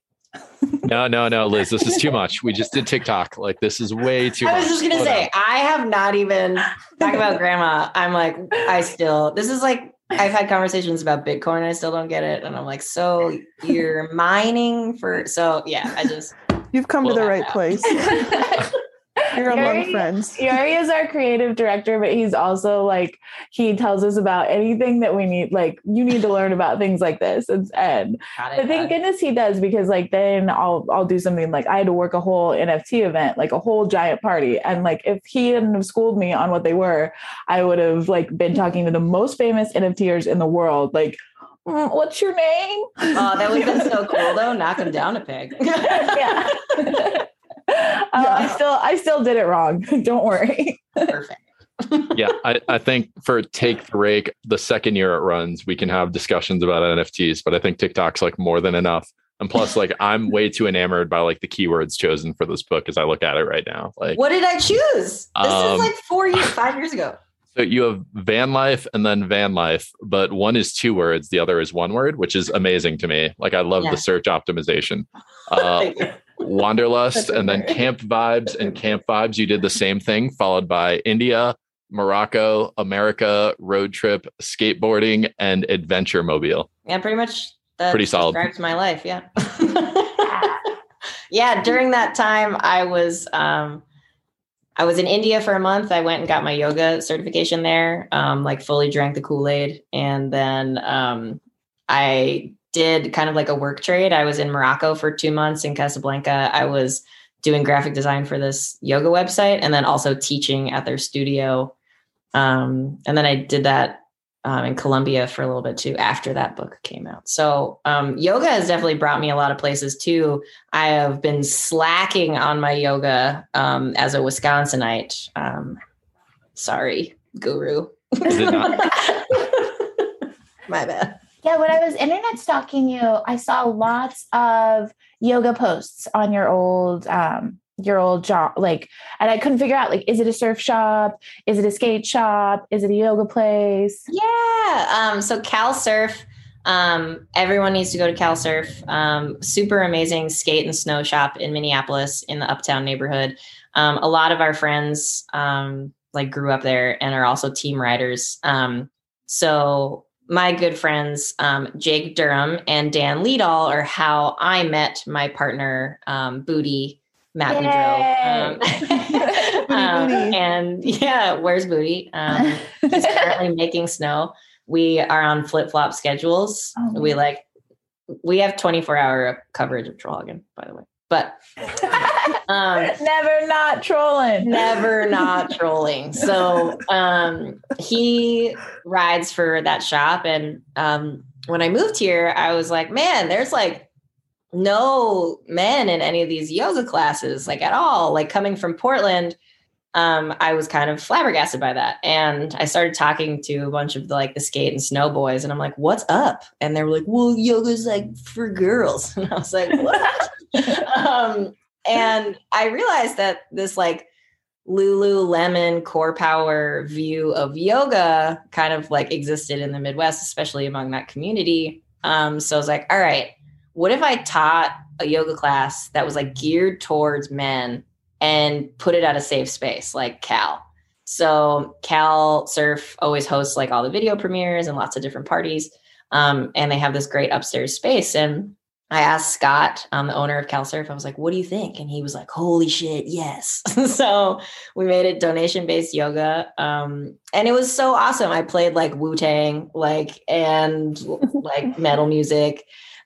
No, Liz, this is too much. We just did TikTok. Like, this is way too much. I was just going to say, I have not even talked about grandma. I'm like, this is like, I've had conversations about Bitcoin. I still don't get it. And I'm like, so you're mining for, so yeah, I just. You've come to the right place. You're among friends. Yuri is our creative director, but he's also like, he tells us about anything that we need. Like, you need to learn about things like this. But thank goodness he does, because like then I'll do something like I had to work a whole NFT event, like a whole giant party. And like, if he hadn't have schooled me on what they were, I would have like been talking to the most famous NFTers in the world. Like, what's your name? Oh, that would have been so cool though. Knock him down a peg. Yeah. I still did it wrong. Don't worry. Perfect. Yeah, I think for Take the Rake, the second year it runs, we can have discussions about NFTs, but I think TikTok's like more than enough. And plus, like, I'm way too enamored by like the keywords chosen for this book as I look at it right now. Like, what did I choose? This is like 5 years ago. So you have van life and then van life, but one is two words, the other is one word, which is amazing to me. Like, I love the search optimization. Wanderlust and then camp vibes. You did the same thing, followed by India, Morocco, America, road trip, skateboarding, and adventure mobile. Yeah, pretty much. That pretty solid. Describes my life. Yeah. Yeah. During that time, I was in India for a month. I went and got my yoga certification there. Like fully drank the Kool-Aid, and then I did kind of like a work trade. I was in Morocco for 2 months, in Casablanca. I was doing graphic design for this yoga website and then also teaching at their studio. And then I did that in Colombia for a little bit too, after that book came out. So yoga has definitely brought me a lot of places too. I have been slacking on my yoga as a Wisconsinite. Sorry, guru. My bad. Yeah, when I was internet stalking you, I saw lots of yoga posts on your old job. Like, and I couldn't figure out, like, is it a surf shop? Is it a skate shop? Is it a yoga place? Yeah. So Cal Surf, everyone needs to go to Cal Surf. Super amazing skate and snow shop in Minneapolis in the Uptown neighborhood. A lot of our friends like grew up there and are also team riders. So my good friends, Jake Durham and Dan Liedall, are how I met my partner, Booty, Matt Boudreau. Booty. And yeah, where's Booty? He's currently making snow. We are on flip-flop schedules. Oh. We have 24-hour coverage of Trollhagen, by the way. But never not trolling. So he rides for that shop. And when I moved here, I was like, man, there's like no men in any of these yoga classes, like at all. Like coming from Portland, I was kind of flabbergasted by that. And I started talking to a bunch of the skate and snow boys. And I'm like, what's up? And they were like, well, yoga's like for girls. And I was like, what? And I realized that this like Lululemon core power view of yoga kind of like existed in the Midwest, especially among that community. So I was like, all right, what if I taught a yoga class that was like geared towards men and put it at a safe space like Cal? So Cal Surf always hosts like all the video premieres and lots of different parties. And they have this great upstairs space. And I asked Scott, the owner of Cal Surf, I was like, what do you think? And he was like, holy shit, yes. So we made it donation-based yoga. And it was so awesome. I played like Wu-Tang, and like metal music.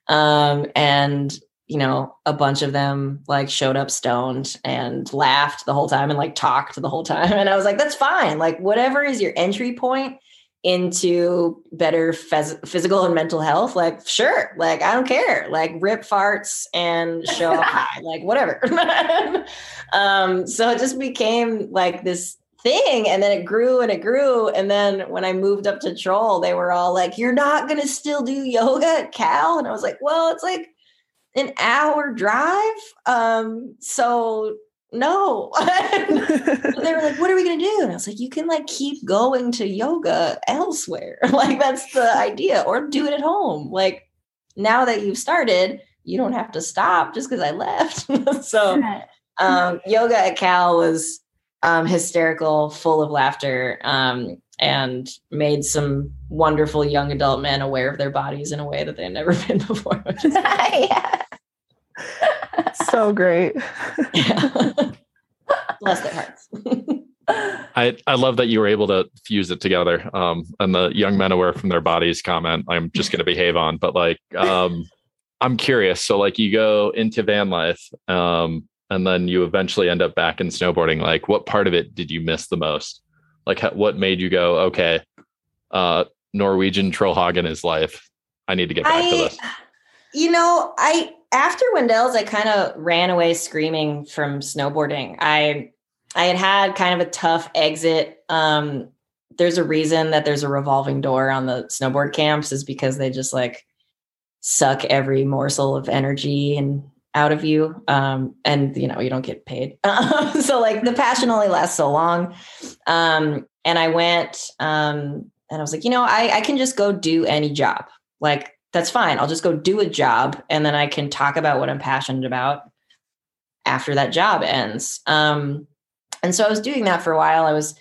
And, you know, a bunch of them like showed up stoned and laughed the whole time and like talked the whole time. And I was like, that's fine. Like whatever is your entry point into better physical and mental health, like sure, like I don't care, like rip farts and show high, like whatever. So it just became like this thing, and then it grew and it grew. And then when I moved up to Troll, they were all like, you're not gonna still do yoga at Cal? And I was like, well, it's like an hour drive, so no. They were like, what are we gonna do? And I was like, you can like keep going to yoga elsewhere. Like that's the idea, or do it at home. Like now that you've started, you don't have to stop just because I left. So yoga at Cal was hysterical, full of laughter, and made some wonderful young adult men aware of their bodies in a way that they've never been before. Which is yeah. So great. Yeah. Bless their hearts. I love that you were able to fuse it together. And the young men aware from their bodies comment, I'm just going to behave on, but like, I'm curious. So like you go into van life, and then you eventually end up back in snowboarding. Like what part of it did you miss the most? Like what made you go, okay, Norwegian Trollhagen is life. I need to get back to this. You know, after Windells, I kind of ran away screaming from snowboarding. I had had kind of a tough exit. There's a reason that there's a revolving door on the snowboard camps, is because they just like suck every morsel of energy and out of you. And you know, you don't get paid. So like the passion only lasts so long. And I went, and I was like, you know, I can just go do any job. Like, that's fine. I'll just go do a job, and then I can talk about what I'm passionate about after that job ends. And so I was doing that for a while. I was,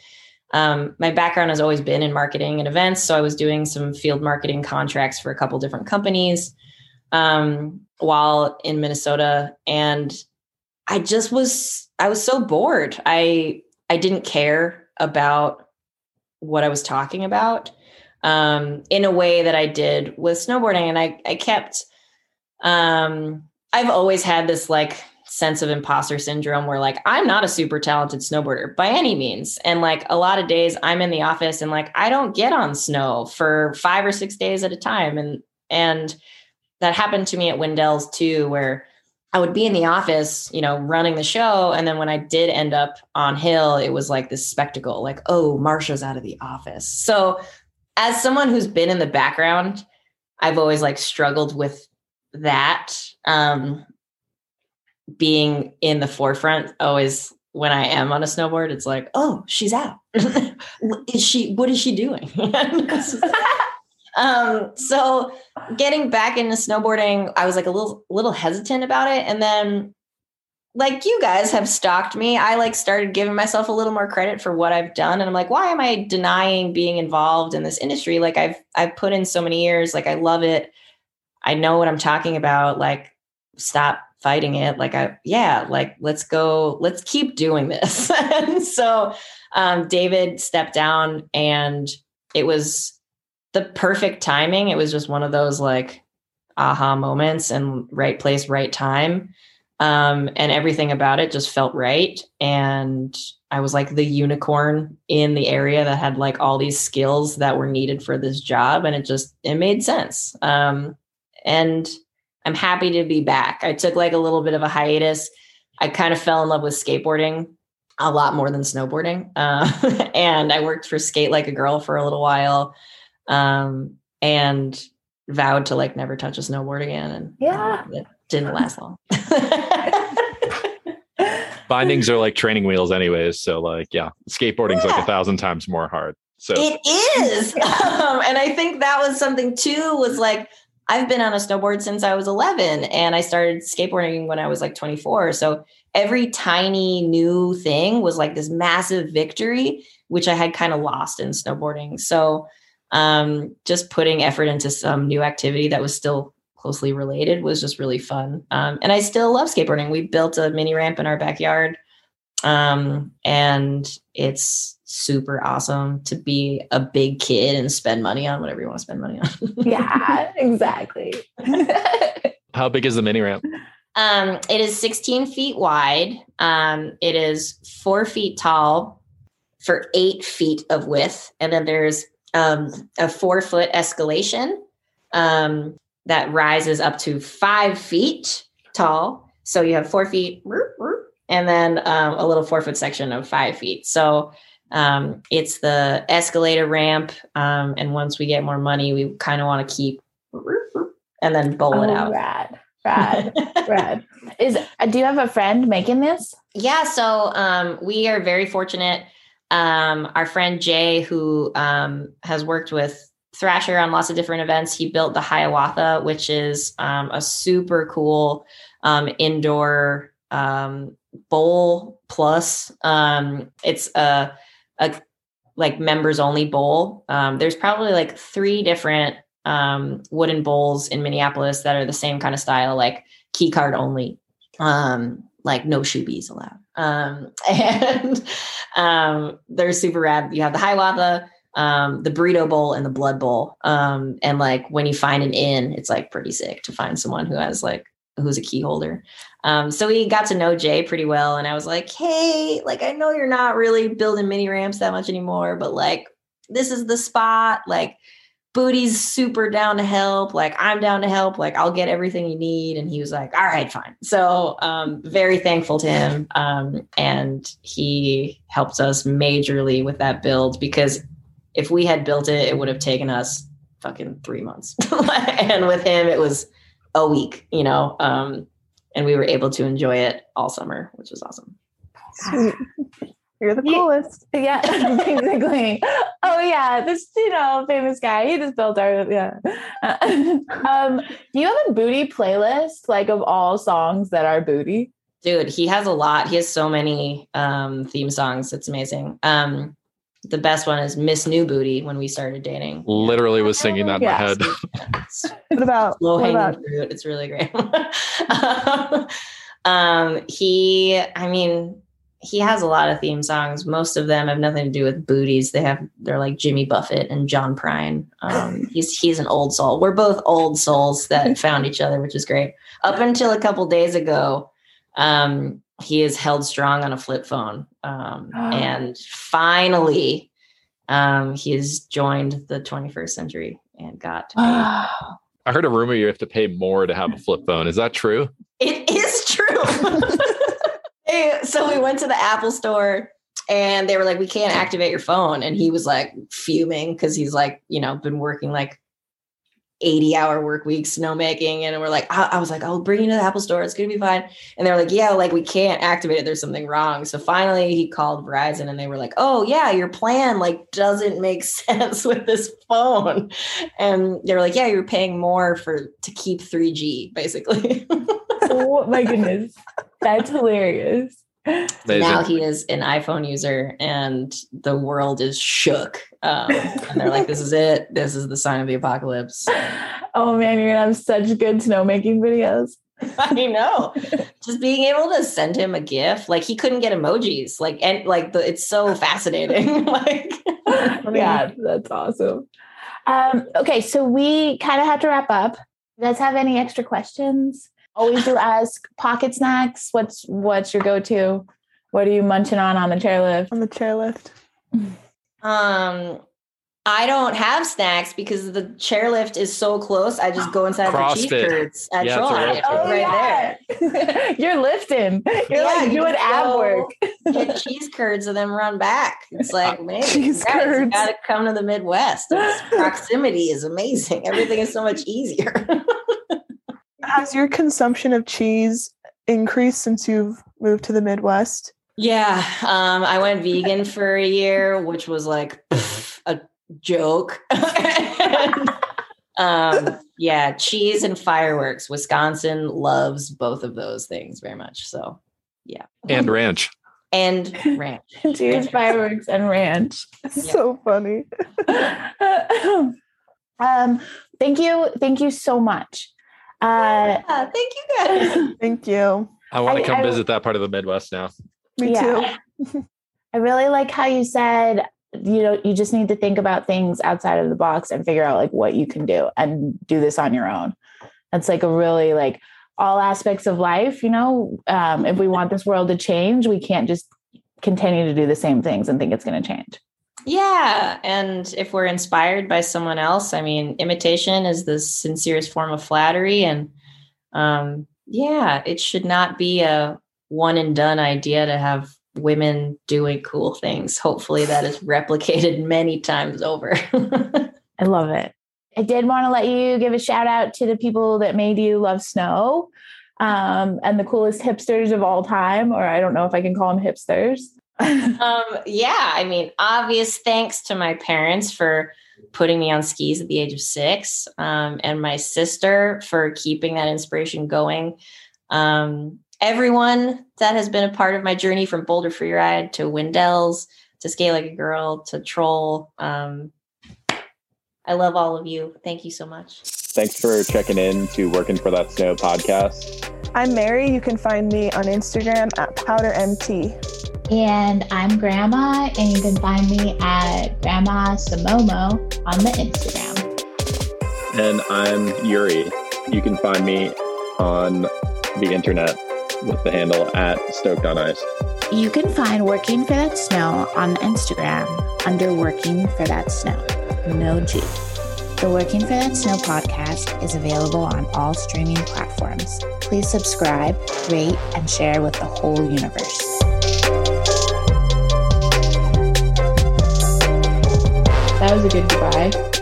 my background has always been in marketing and events. So I was doing some field marketing contracts for a couple different companies, while in Minnesota. And I was so bored. I didn't care about what I was talking about, in a way that I did with snowboarding. And I kept, I've always had this like sense of imposter syndrome where like, I'm not a super talented snowboarder by any means. And like a lot of days I'm in the office and like, I don't get on snow for 5 or 6 days at a time. And that happened to me at Windells too, where I would be in the office, you know, running the show. And then when I did end up on hill, it was like this spectacle, like, oh, Marcia's out of the office. So as someone who's been in the background, I've always like struggled with that, being in the forefront. Always when I am on a snowboard, it's like, oh, she's out. What is she doing? So getting back into snowboarding, I was like a little hesitant about it. And then like you guys have stalked me, I like started giving myself a little more credit for what I've done. And I'm like, why am I denying being involved in this industry? Like I've put in so many years, like I love it. I know what I'm talking about. Like stop fighting it. Like let's keep doing this. And so, David stepped down, and it was the perfect timing. It was just one of those like aha moments, and right place, right time. And everything about it just felt right. And I was like the unicorn in the area that had like all these skills that were needed for this job. And it made sense. And I'm happy to be back. I took like a little bit of a hiatus. I kind of fell in love with skateboarding a lot more than snowboarding. And I worked for Skate Like a Girl for a little while. And vowed to like never touch a snowboard again. And yeah. Didn't last long. Bindings are like training wheels anyways. So like, yeah, skateboarding's like 1,000 times more hard. So it is. And I think that was something too, was like, I've been on a snowboard since I was 11, and I started skateboarding when I was like 24. So every tiny new thing was like this massive victory, which I had kind of lost in snowboarding. So, just putting effort into some new activity that was still closely related was just really fun. And I still love skateboarding. We built a mini ramp in our backyard. And it's super awesome to be a big kid and spend money on whatever you want to spend money on. Yeah, exactly. How big is the mini ramp? It is 16 feet wide. It is 4 feet tall for 8 feet of width. And then there's a 4-foot escalation that rises up to 5 feet tall. So you have 4 feet and then a little 4-foot section of 5 feet. So it's the escalator ramp. And once we get more money, we kind of want to keep and then bowl it out. Rad. Do you have a friend making this? Yeah. So we are very fortunate. Our friend Jay, who has worked with Thrasher on lots of different events, he built the Hiawatha, which is a super cool indoor bowl plus. It's a like members only bowl. There's probably like 3 different wooden bowls in Minneapolis that are the same kind of style, like key card only, like no shoebies allowed. They're super rad. You have the Hiawatha, the burrito bowl and the blood bowl. And like when you find an inn, it's like pretty sick to find someone who has like, who's a key holder. So we got to know Jay pretty well. And I was like, hey, like, I know you're not really building mini ramps that much anymore, but like, this is the spot. Like, Booty's super down to help. Like, I'm down to help. Like, I'll get everything you need. And he was like, all right, fine. So very thankful to him. And he helped us majorly with that build, because if we had built it, it would have taken us fucking 3 months. And with him, it was a week, you know, and we were able to enjoy it all summer, which was awesome. Sweet. You're the coolest. Yeah, exactly. Oh yeah. This, you know, famous guy. He just built our, yeah. Do you have a booty playlist, like of all songs that are booty? Dude, he has a lot. He has so many, theme songs. It's amazing. The best one is Miss New Booty. When we started dating, literally was singing that in my head. What about fruit? It's really great. He has a lot of theme songs. Most of them have nothing to do with booties. They're like Jimmy Buffett and John Prine. He's an old soul. We're both old souls that found each other, which is great. Up until a couple days ago, he is held strong on a flip phone. And finally, he has joined the 21st century and got to pay. I heard a rumor you have to pay more to have a flip phone. Is that true? It is true. So we went to the Apple Store and they were like, we can't activate your phone. And he was like fuming, because he's like, you know, been working like 80-hour work weeks, snowmaking. And we're like, I was like, I'll bring you to the Apple Store. It's going to be fine. And they're like, yeah, like we can't activate it. There's something wrong. So finally he called Verizon and they were like, oh yeah, your plan like doesn't make sense with this phone. And they were like, yeah, you're paying more to keep 3G basically. Oh my goodness. That's hilarious. Now he is an iPhone user and the world is shook. And they're like, this is it. This is the sign of the apocalypse. Oh man, you're going to have such good snowmaking videos. I know. Just being able to send him a GIF. Like he couldn't get emojis. Like, and like it's so fascinating. Like, yeah, that's awesome. Okay. So we kind of have to wrap up. You guys have any extra questions? Always do ask. Pocket snacks. What's your go-to? What are you munching on the chairlift? On the chairlift. I don't have snacks because the chairlift is so close. I just go inside the cheat curds at Trollhagen. There. You're lifting. You're like doing ab work. Get cheese curds and then run back. It's like, man, cheese curds. You gotta come to the Midwest. It's proximity is amazing. Everything is so much easier. Has your consumption of cheese increased since you've moved to the Midwest? Yeah. I went vegan for a year, which was like a joke. Yeah. Cheese and fireworks. Wisconsin loves both of those things very much. So yeah. And ranch. Cheese, fireworks, and ranch. So funny. Thank you. Thank you so much. Thank you guys. Thank you. I want to come visit that part of the Midwest now. Me too. I really like how you said, you know, you just need to think about things outside of the box and figure out like what you can do and do this on your own. That's like a really like all aspects of life, you know, if we want this world to change, we can't just continue to do the same things and think it's going to change. Yeah. And if we're inspired by someone else, I mean, imitation is the sincerest form of flattery. And yeah, it should not be a one and done idea to have women doing cool things. Hopefully that is replicated many times over. I love it. I did want to let you give a shout out to the people that made you love snow, and the coolest hipsters of all time, or I don't know if I can call them hipsters. Yeah, I mean, obvious thanks to my parents for putting me on skis at the age of 6, and my sister for keeping that inspiration going. Everyone that has been a part of my journey, from Boulder Freeride to Windells to Skate Like a Girl to Troll. I love all of you. Thank you so much. Thanks for checking in to Working for That Snow podcast. I'm Mary. You can find me on Instagram at PowderMT. And I'm Grandma, and you can find me at Grandma Samomo on the Instagram. And I'm Yuri. You can find me on the internet with the handle at Stoked on Ice. You can find Working for That Snow on the Instagram under Working for That Snow. No G. The Working for That Snow podcast is available on all streaming platforms. Please subscribe, rate, and share with the whole universe. That was a good goodbye.